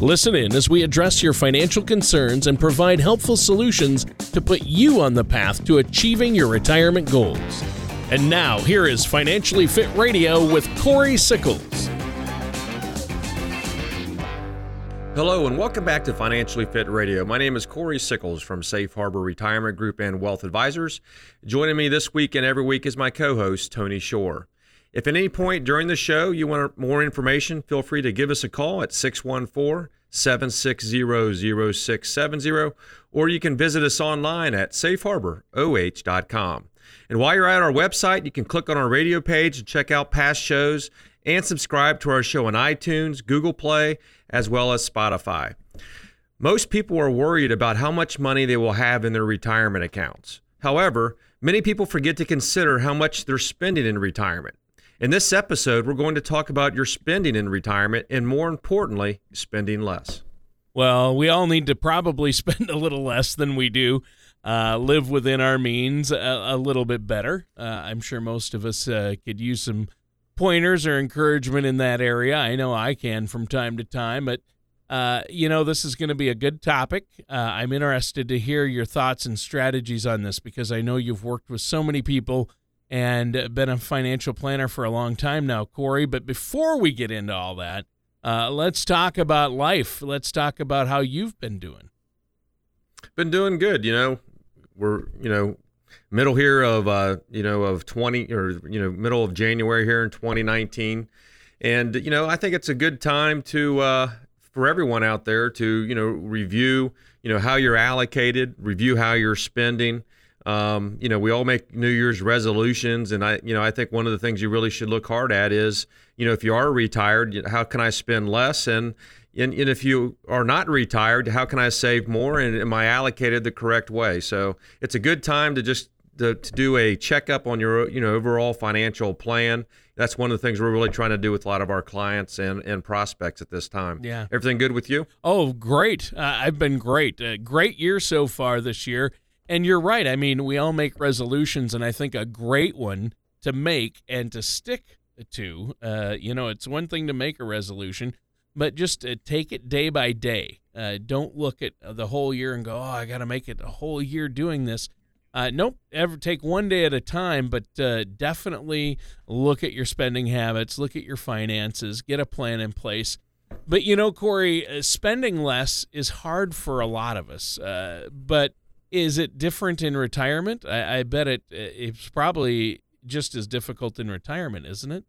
Listen in as we address your financial concerns and provide helpful solutions to put you on the path to achieving your retirement goals. And now, here is Financially Fit Radio with Corey Sickles. Hello and welcome back to Financially Fit Radio. My name is Corey Sickles from Safe Harbor Retirement Group and Wealth Advisors. Joining me this week and every week is my co-host, Tony Shore. If at any point during the show you want more information, feel free to give us a call at 614-760-0670, or you can visit us online at safeharboroh.com. And while you're at our website, you can click on our radio page and check out past shows and subscribe to our show on iTunes, Google Play, as well as Spotify. Most people are worried about how much money they will have in their retirement accounts. However, many people forget to consider how much they're spending in retirement. In this episode, we're going to talk about your spending in retirement and, more importantly, spending less. Well, we all need to probably spend a little less than we do. Live within our means a little bit better. I'm sure most of us could use some pointers or encouragement in that area. I know I can from time to time, but this is going to be a good topic. I'm interested to hear your thoughts and strategies on this because I know you've worked with so many people and been a financial planner for a long time now, Corey. But before we get into all that, let's talk about life. Let's talk about how you've been doing. Been doing good, We're, middle here of, middle of January here in 2019. And, I think it's a good time to, for everyone out there to, review, how you're allocated, review how you're spending. We all make New Year's resolutions. And I think one of the things you really should look hard at is, if you are retired, how can I spend less? And if you are not retired, how can I save more? And am I allocated the correct way? So it's a good time to just to do a checkup on your overall financial plan. That's one of the things we're really trying to do with a lot of our clients and prospects at this time. Yeah, everything good with you? Oh, great! I've been great. Great year so far this year. And you're right. I mean, we all make resolutions, and I think a great one to make and to stick to. It's one thing to make a resolution. But just take it day by day. Don't look at the whole year and go, I got to make it a whole year doing this. Nope, ever take one day at a time, but definitely look at your spending habits, look at your finances, get a plan in place. But, Corey, spending less is hard for a lot of us. But is it different in retirement? I bet it's probably just as difficult in retirement, isn't it?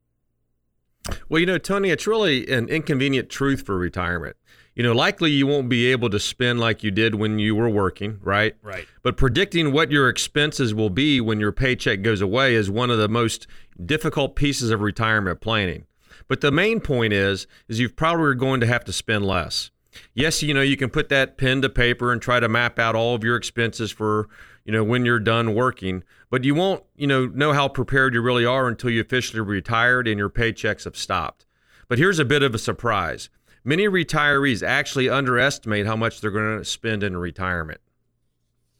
Well, Tony, it's really an inconvenient truth for retirement. Likely you won't be able to spend like you did when you were working, right? Right. But predicting what your expenses will be when your paycheck goes away is one of the most difficult pieces of retirement planning. But the main point is you've probably going to have to spend less. Yes, you can put that pen to paper and try to map out all of your expenses for, when you're done working, but you won't, know how prepared you really are until you officially retired and your paychecks have stopped. But here's a bit of a surprise. Many retirees actually underestimate how much they're going to spend in retirement.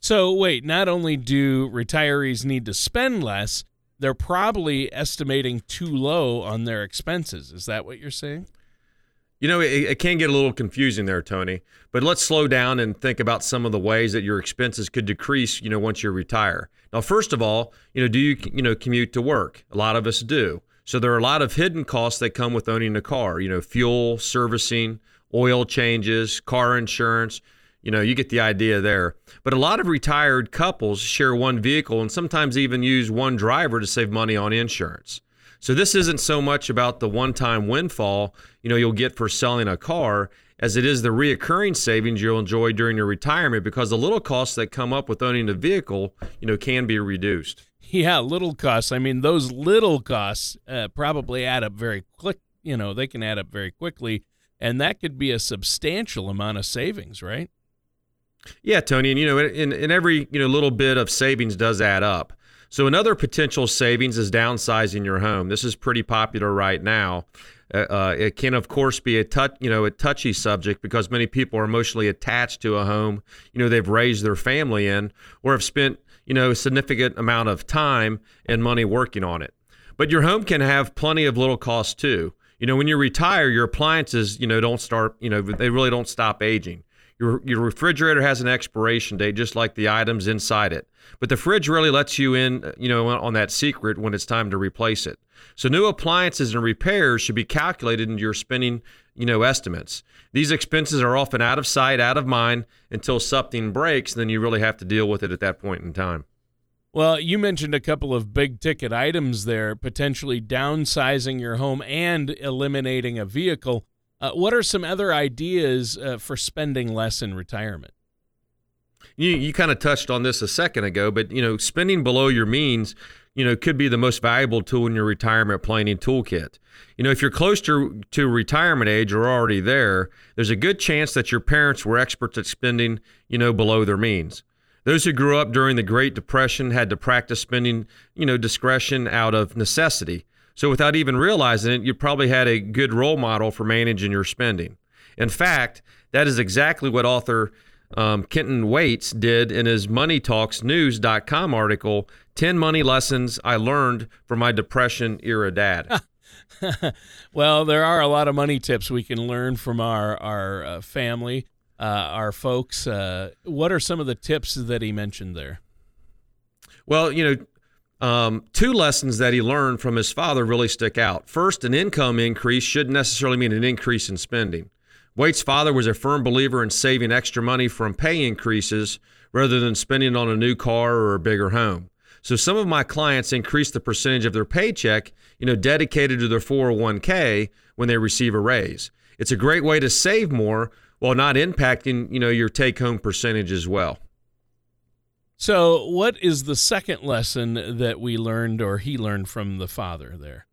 So wait, not only do retirees need to spend less, they're probably estimating too low on their expenses. Is that what you're saying? It can get a little confusing there, Tony, but let's slow down and think about some of the ways that your expenses could decrease, once you retire. Now, first of all, do you, commute to work? A lot of us do. So there are a lot of hidden costs that come with owning a car, fuel, servicing, oil changes, car insurance. You get the idea there. But a lot of retired couples share one vehicle and sometimes even use one driver to save money on insurance. So this isn't so much about the one-time windfall, you'll get for selling a car as it is the reoccurring savings you'll enjoy during your retirement because the little costs that come up with owning a vehicle, can be reduced. Yeah, little costs. I mean, those little costs probably add up very quick. They can add up very quickly, and that could be a substantial amount of savings, right? Yeah, Tony, and in every little bit of savings does add up. So another potential savings is downsizing your home. This is pretty popular right now. It can, of course, be a touchy subject because many people are emotionally attached to a home they've raised their family in or have spent a significant amount of time and money working on it. But your home can have plenty of little cost too. When you retire, your appliances don't start they really don't stop aging. Your refrigerator has an expiration date, just like the items inside it. But the fridge really lets you in, on that secret when it's time to replace it. So new appliances and repairs should be calculated into your spending, estimates. These expenses are often out of sight, out of mind until something breaks, and then you really have to deal with it at that point in time. Well, you mentioned a couple of big ticket items there, potentially downsizing your home and eliminating a vehicle. What are some other ideas for spending less in retirement? You kind of touched on this a second ago, but spending below your means, could be the most valuable tool in your retirement planning toolkit. If you're close to retirement age or already there, there's a good chance that your parents were experts at spending, below their means. Those who grew up during the Great Depression had to practice spending, discretion out of necessity. So without even realizing it, you probably had a good role model for managing your spending. In fact, that is exactly what author Kenton Waits did in his moneytalksnews.com article, 10 Money Lessons I Learned from My Depression-Era Dad. Well, there are a lot of money tips we can learn from our family, our folks. What are some of the tips that he mentioned there? Well, two lessons that he learned from his father really stick out. First, an income increase shouldn't necessarily mean an increase in spending. Waits' father was a firm believer in saving extra money from pay increases rather than spending on a new car or a bigger home. So some of my clients increase the percentage of their paycheck, dedicated to their 401k when they receive a raise. It's a great way to save more while not impacting, your take-home percentage as well. So what is the second lesson that we learned or he learned from the father there?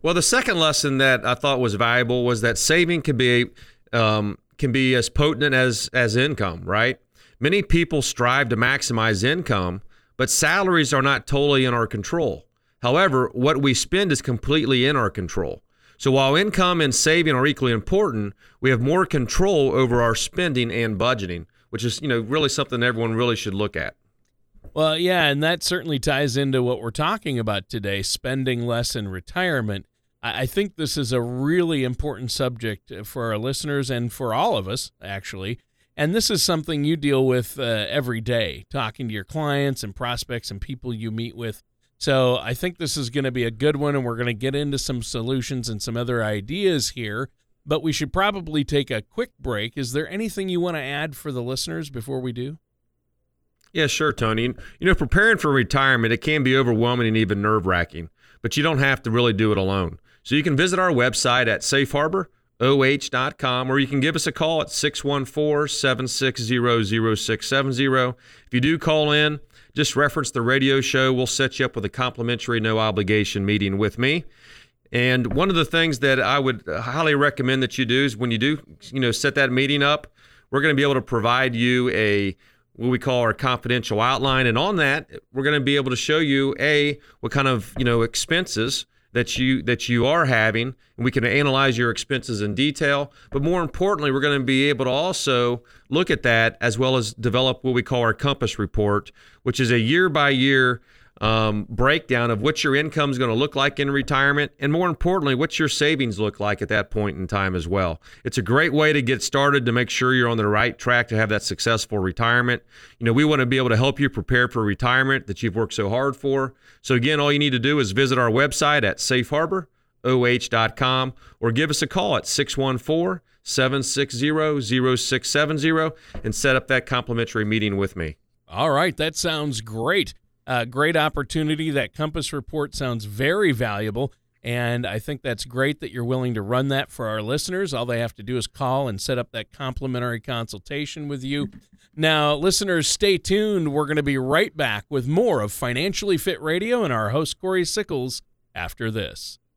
Well, the second lesson that I thought was valuable was that saving can be as potent as income, right? Many people strive to maximize income, but salaries are not totally in our control. However, what we spend is completely in our control. So while income and saving are equally important, we have more control over our spending and budgeting, which is, really something everyone really should look at. Well, yeah, and that certainly ties into what we're talking about today, spending less in retirement. I think this is a really important subject for our listeners and for all of us, actually. And this is something you deal with every day, talking to your clients and prospects and people you meet with. So I think this is going to be a good one, and we're going to get into some solutions and some other ideas here. But we should probably take a quick break. Is there anything you want to add for the listeners before we do? Yeah, sure, Tony. Preparing for retirement, it can be overwhelming and even nerve-wracking, but you don't have to really do it alone. So you can visit our website at safeharboroh.com, or you can give us a call at 614-760-0670. If you do call in, just reference the radio show. We'll set you up with a complimentary, no-obligation meeting with me. And one of the things that I would highly recommend that you do is when you do, set that meeting up, we're going to be able to provide you what we call our confidential outline. And on that, we're going to be able to show you what kind of, expenses that you are having, and we can analyze your expenses in detail. But more importantly, we're going to be able to also look at that as well as develop what we call our Compass Report, which is a year-by-year breakdown of what your income is going to look like in retirement, and more importantly, what your savings look like at that point in time as well. It's a great way to get started to make sure you're on the right track to have that successful retirement. We want to be able to help you prepare for retirement that you've worked so hard for. So again, all you need to do is visit our website at safeharboroh.com or give us a call at 614-760-0670 and set up that complimentary meeting with me. All right, that sounds great. Great opportunity. That Compass Report sounds very valuable, and I think that's great that you're willing to run that for our listeners. All they have to do is call and set up that complimentary consultation with you. Now, listeners, stay tuned. We're going to be right back with more of Financially Fit Radio and our host, Corey Sickles, after this.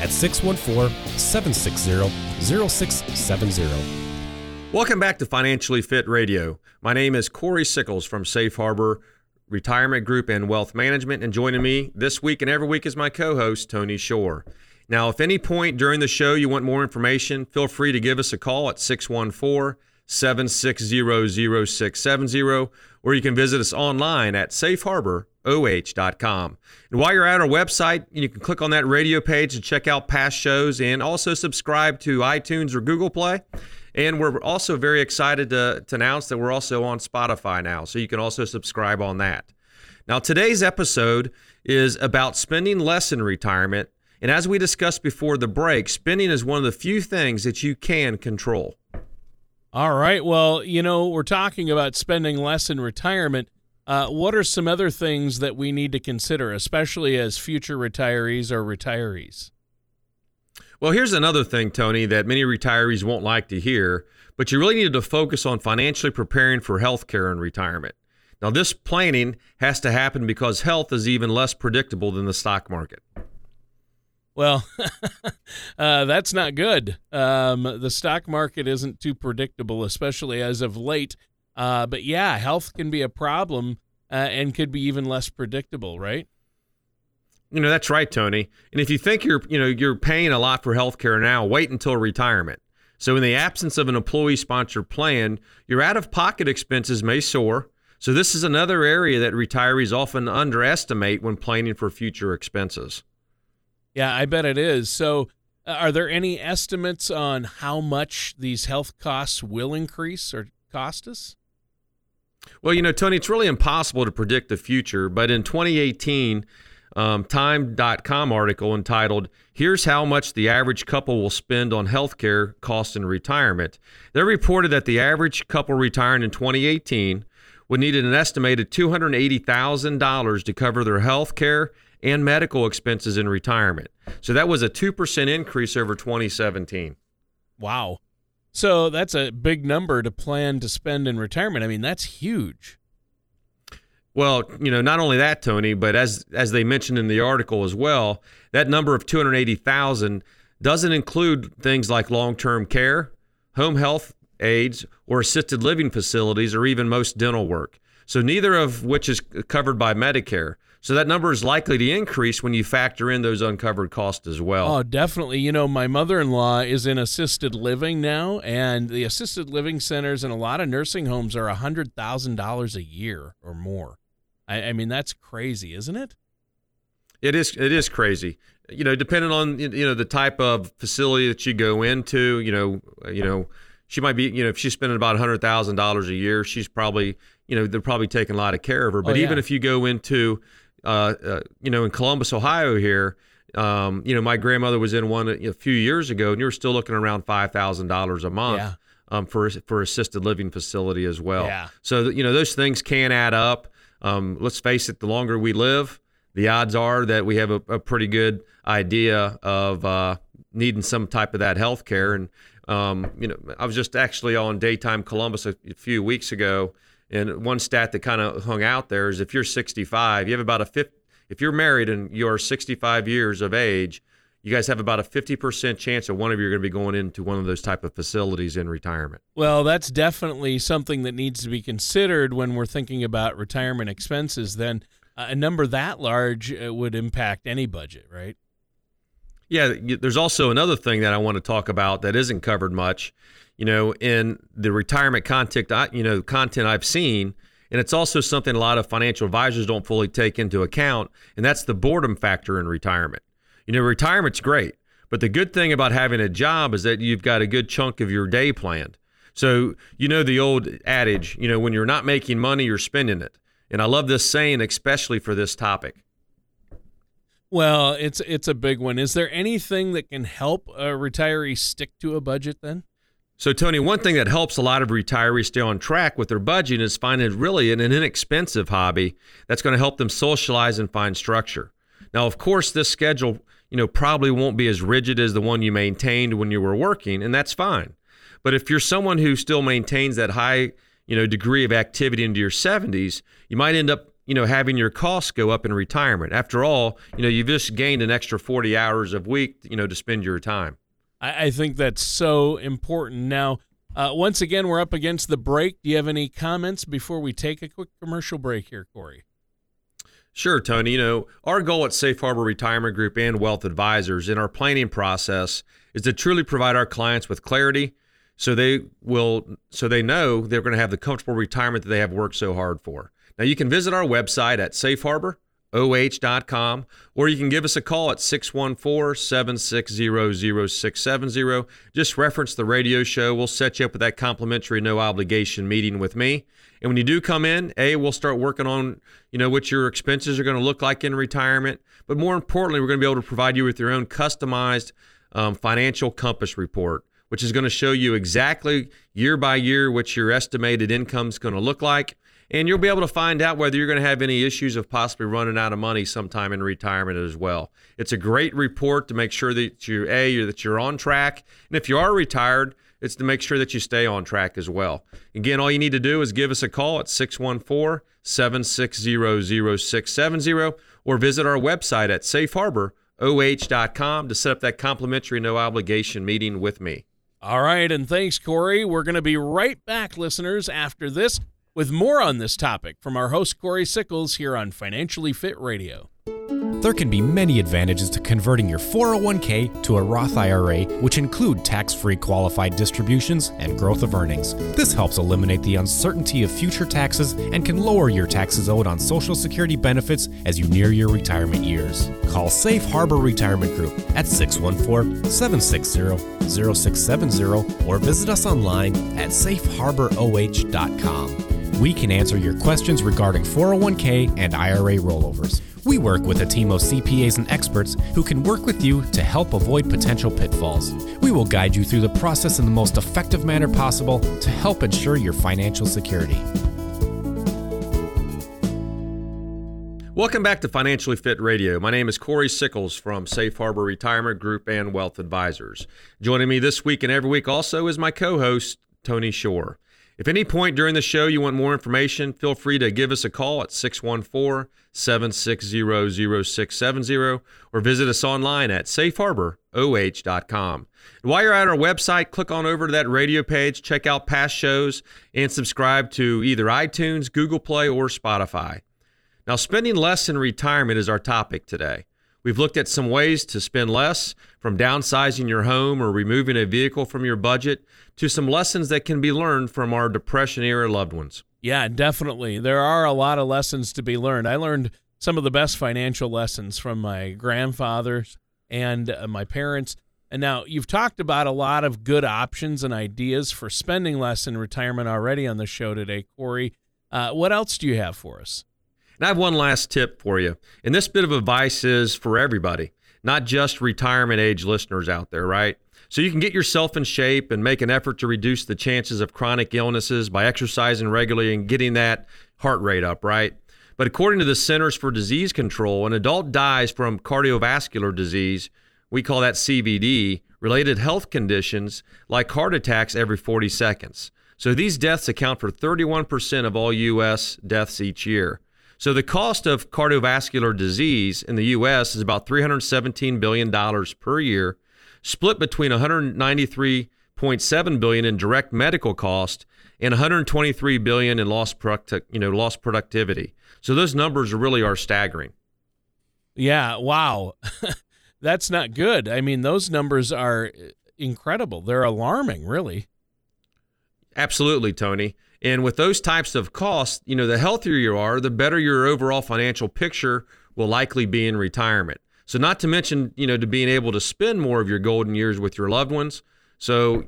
at 614-760-0670. Welcome back to Financially Fit Radio. My name is Corey Sickles from Safe Harbor Retirement Group and Wealth Management, and joining me this week and every week is my co-host, Tony Shore. Now, if any point during the show you want more information, feel free to give us a call at 614-760-0670, or you can visit us online at safeharboroh.com. And while you're at our website, you can click on that radio page to check out past shows and also subscribe to iTunes or Google Play. And we're also very excited to announce that we're also on Spotify now, so you can also subscribe on that. Now, today's episode is about spending less in retirement. And as we discussed before the break, spending is one of the few things that you can control. All right. Well, you know, we're talking about spending less in retirement. What are some other things that we need to consider, especially as future retirees or retirees? Well, here's another thing, Tony, that many retirees won't like to hear, but you really need to focus on financially preparing for health care in retirement. Now, this planning has to happen because health is even less predictable than the stock market. Well, that's not good. The stock market isn't too predictable, especially as of late. But yeah, health can be a problem and could be even less predictable, right? You know, that's right, Tony. And if you think you're paying a lot for healthcare now, wait until retirement. So in the absence of an employee-sponsored plan, your out-of-pocket expenses may soar. So this is another area that retirees often underestimate when planning for future expenses. Yeah, I bet it is. So are there any estimates on how much these health costs will increase or cost us? Well, you know, Tony, it's really impossible to predict the future, but in 2018, Time.com article entitled, "Here's How Much the Average Couple Will Spend on Healthcare Costs in Retirement." They reported that the average couple retiring in 2018 would need an estimated $280,000 to cover their healthcare and medical expenses in retirement. So that was a 2% increase over 2017. Wow. So that's a big number to plan to spend in retirement. I mean, that's huge. Well, you know, not only that, Tony, but as they mentioned in the article as well, that number of 280,000 doesn't include things like long-term care, home health aides, or assisted living facilities, or even most dental work. So neither of which is covered by Medicare. So that number is likely to increase when you factor in those uncovered costs as well. Oh, definitely. You know, my mother-in-law is in assisted living now, and the assisted living centers and a lot of nursing homes are $100,000 a year or more. I mean, that's crazy, isn't it? It is crazy. You know, depending on, you know, the type of facility that you go into, you know, she might be, you know, if she's spending about $100,000 a year, she's probably, you know, they're probably taking a lot of care of her. But even if you go into, you know, in Columbus, Ohio here, you know, my grandmother was in one a few years ago, and you were still looking around $5,000 a month. Yeah. For assisted living facility as well. Yeah. So, you know, those things can add up. Let's face it, the longer we live, the odds are that we have a pretty good idea of needing some type of that health care. And, you know, I was just actually on Daytime Columbus a few weeks ago, and one stat that kind of hung out there is if you're 65, you have about if you're married and you're 65 years of age, you guys have about a 50% chance that one of you are going to be going into one of those type of facilities in retirement. Well, that's definitely something that needs to be considered when we're thinking about retirement expenses. Then a number that large would impact any budget, right? Yeah, there's also another thing that I want to talk about that isn't covered much, you know, in the retirement content I've seen, and it's also something a lot of financial advisors don't fully take into account, and that's the boredom factor in retirement. You know, retirement's great, but the good thing about having a job is that you've got a good chunk of your day planned. So, you know, the old adage, you know, when you're not making money, you're spending it. And I love this saying, especially for this topic. Well, it's a big one. Is there anything that can help a retiree stick to a budget then? So, Tony, one thing that helps a lot of retirees stay on track with their budget is finding really an inexpensive hobby that's going to help them socialize and find structure. Now, of course, this schedule, probably won't be as rigid as the one you maintained when you were working, and that's fine. But if you're someone who still maintains that high, degree of activity into your 70s, you might end up, having your costs go up in retirement. After all, you've just gained an extra 40 hours a week, to spend your time. I think that's so important. Now, once again, we're up against the break. Do you have any comments before we take a quick commercial break here, Corey? Sure, Tony. Our goal at Safe Harbor Retirement Group and Wealth Advisors in our planning process is to truly provide our clients with clarity so they know they're going to have the comfortable retirement that they have worked so hard for. Now, you can visit our website at safeharboroh.com, or you can give us a call at 614-760-0670. Just reference the radio show. We'll set you up with that complimentary, no obligation meeting with me. And when you do come in, we'll start working on, what your expenses are going to look like in retirement. But more importantly, we're going to be able to provide you with your own customized financial compass report, which is going to show you exactly year by year what your estimated income is going to look like. And you'll be able to find out whether you're going to have any issues of possibly running out of money sometime in retirement as well. It's a great report to make sure that you're on track. And if you are retired, it's to make sure that you stay on track as well. Again, all you need to do is give us a call at 614-760-0670 or visit our website at safeharboroh.com to set up that complimentary no obligation meeting with me. All right, and thanks, Corey. We're going to be right back, listeners, after this, with more on this topic from our host, Corey Sickles, here on Financially Fit Radio. There can be many advantages to converting your 401k to a Roth IRA, which include tax-free qualified distributions and growth of earnings. This helps eliminate the uncertainty of future taxes and can lower your taxes owed on Social Security benefits as you near your retirement years. Call Safe Harbor Retirement Group at 614-760-0670 or visit us online at safeharboroh.com. We can answer your questions regarding 401k and IRA rollovers. We work with a team of CPAs and experts who can work with you to help avoid potential pitfalls. We will guide you through the process in the most effective manner possible to help ensure your financial security. Welcome back to Financially Fit Radio. My name is Corey Sickles from Safe Harbor Retirement Group and Wealth Advisors. Joining me this week and every week also is my co-host, Tony Shore. If at any point during the show you want more information, feel free to give us a call at 614-760-0670 or visit us online at safeharboroh.com. And while you're at our website, click on over to that radio page, check out past shows, and subscribe to either iTunes, Google Play, or Spotify. Now, spending less in retirement is our topic today. We've looked at some ways to spend less, from downsizing your home or removing a vehicle from your budget to some lessons that can be learned from our Depression-era loved ones. Yeah, definitely. There are a lot of lessons to be learned. I learned some of the best financial lessons from my grandfather and my parents. And now you've talked about a lot of good options and ideas for spending less in retirement already on the show today, Corey. What else do you have for us? And I have one last tip for you. And this bit of advice is for everybody, not just retirement age listeners out there, right? So you can get yourself in shape and make an effort to reduce the chances of chronic illnesses by exercising regularly and getting that heart rate up, right? But according to the Centers for Disease Control, an adult dies from cardiovascular disease, we call that CVD, related health conditions like heart attacks every 40 seconds. So these deaths account for 31% of all U.S. deaths each year. So the cost of cardiovascular disease in the U.S. is about $317 billion per year, split between $193.7 billion in direct medical cost and $123 billion in lost productivity. So those numbers really are staggering. Yeah, wow. That's not good. I mean, those numbers are incredible. They're alarming, really. Absolutely, Tony. And with those types of costs, the healthier you are, the better your overall financial picture will likely be in retirement. So not to mention, to being able to spend more of your golden years with your loved ones. So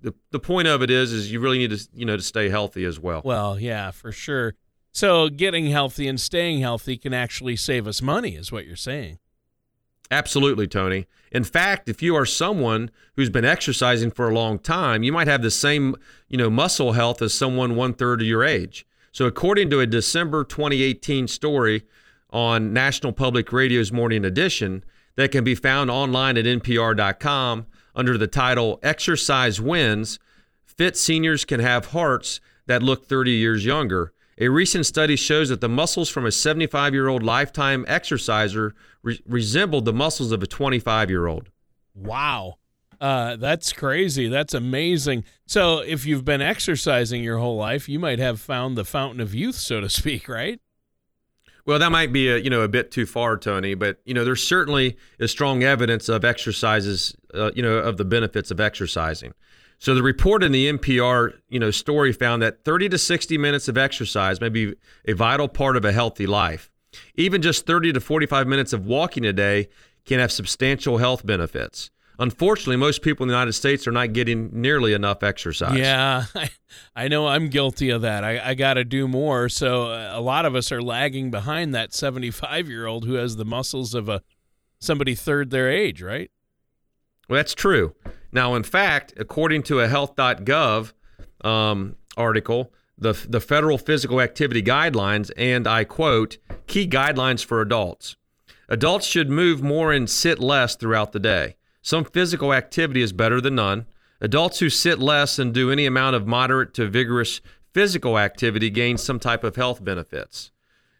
the point of it is you really need to, to stay healthy as well. Well, yeah, for sure. So getting healthy and staying healthy can actually save us money is what you're saying. Absolutely, Tony. In fact, if you are someone who's been exercising for a long time, you might have the same, muscle health as someone 1/3 of your age. So according to a December 2018 story on National Public Radio's Morning Edition that can be found online at npr.com under the title Exercise Wins, Fit Seniors Can Have Hearts That Look 30 Years Younger. A recent study shows that the muscles from a 75-year-old lifetime exerciser resembled the muscles of a 25-year-old. Wow. That's crazy. That's amazing. So if you've been exercising your whole life, you might have found the fountain of youth, so to speak, right? Well, that might be a bit too far, Tony, but there certainly is strong evidence of exercises, of the benefits of exercising. So the report in the NPR, story found that 30 to 60 minutes of exercise may be a vital part of a healthy life. Even just 30 to 45 minutes of walking a day can have substantial health benefits. Unfortunately, most people in the United States are not getting nearly enough exercise. Yeah, I know I'm guilty of that. I got to do more. So a lot of us are lagging behind that 75-year-old who has the muscles of somebody 1/3 their age, right? Well, that's true. Now, in fact, according to a health.gov article, the Federal Physical Activity Guidelines, and I quote, key guidelines for adults. Adults should move more and sit less throughout the day. Some physical activity is better than none. Adults who sit less and do any amount of moderate to vigorous physical activity gain some type of health benefits.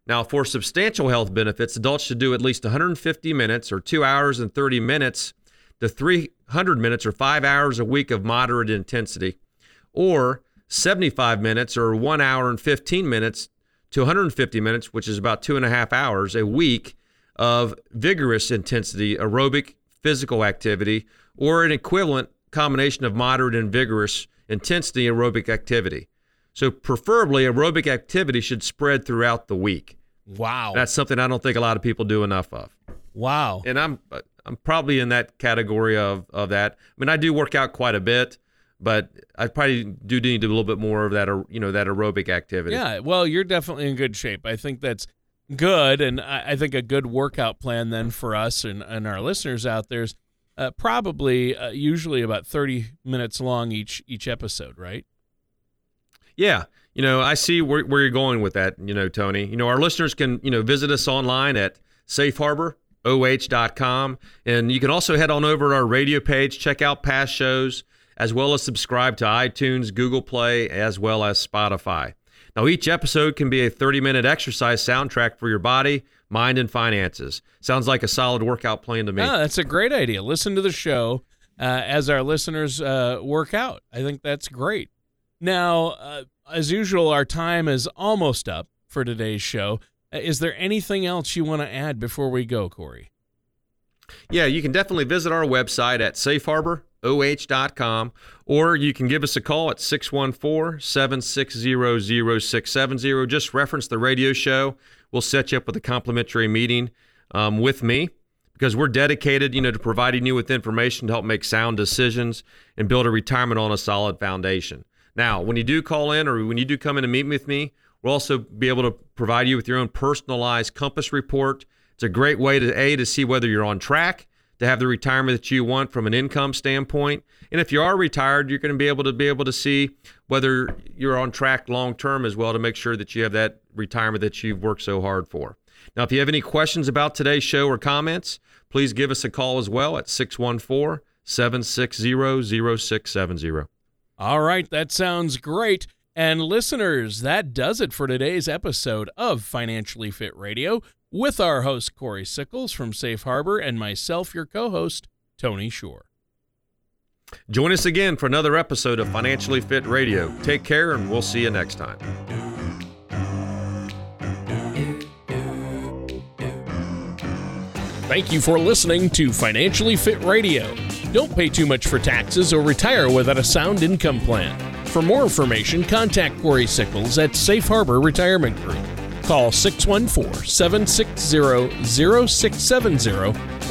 Now, for substantial health benefits, adults should do at least 150 minutes or 2 hours and 30 minutes to 300 minutes or 5 hours a week of moderate intensity, or 75 minutes or 1 hour and 15 minutes to 150 minutes, which is about 2.5 hours a week of vigorous intensity aerobic physical activity, or an equivalent combination of moderate and vigorous intensity aerobic activity. So preferably aerobic activity should spread throughout the week. Wow. That's something I don't think a lot of people do enough of. Wow. And I'm probably in that category of that. I mean, I do work out quite a bit, but I probably do need to do a little bit more of that, that aerobic activity. Yeah, well, you're definitely in good shape. I think that's good, and I think a good workout plan then for us and our listeners out there is probably usually about 30 minutes long each episode, right? Yeah. I see where you're going with that, Tony. Our listeners can, visit us online at safeharboroh.com, and you can also head on over to our radio page, check out past shows, as well as subscribe to iTunes, Google Play, as well as Spotify. Now, each episode can be a 30-minute exercise soundtrack for your body, mind, and finances. Sounds like a solid workout plan to me. Oh, that's a great idea. Listen to the show as our listeners work out. I think that's great. Now, as usual, our time is almost up for today's show. Is there anything else you want to add before we go, Corey? Yeah, you can definitely visit our website at safeharboroh.com, or you can give us a call at 614-760-0670. Just reference the radio show. We'll set you up with a complimentary meeting with me, because we're dedicated, to providing you with information to help make sound decisions and build a retirement on a solid foundation. Now, when you do call in or when you do come in and meet with me, we'll also be able to provide you with your own personalized compass report. It's a great way to see whether you're on track to have the retirement that you want from an income standpoint. And if you are retired, you're going to be able to see whether you're on track long-term as well, to make sure that you have that retirement that you've worked so hard for. Now, if you have any questions about today's show or comments, please give us a call as well at 614-760-0670. All right, that sounds great. And listeners, that does it for today's episode of Financially Fit Radio with our host, Corey Sickles from Safe Harbor, and myself, your co-host, Tony Shore. Join us again for another episode of Financially Fit Radio. Take care, and we'll see you next time. Thank you for listening to Financially Fit Radio. Don't pay too much for taxes or retire without a sound income plan. For more information, contact Corey Sickles at Safe Harbor Retirement Group. Call 614-760-0670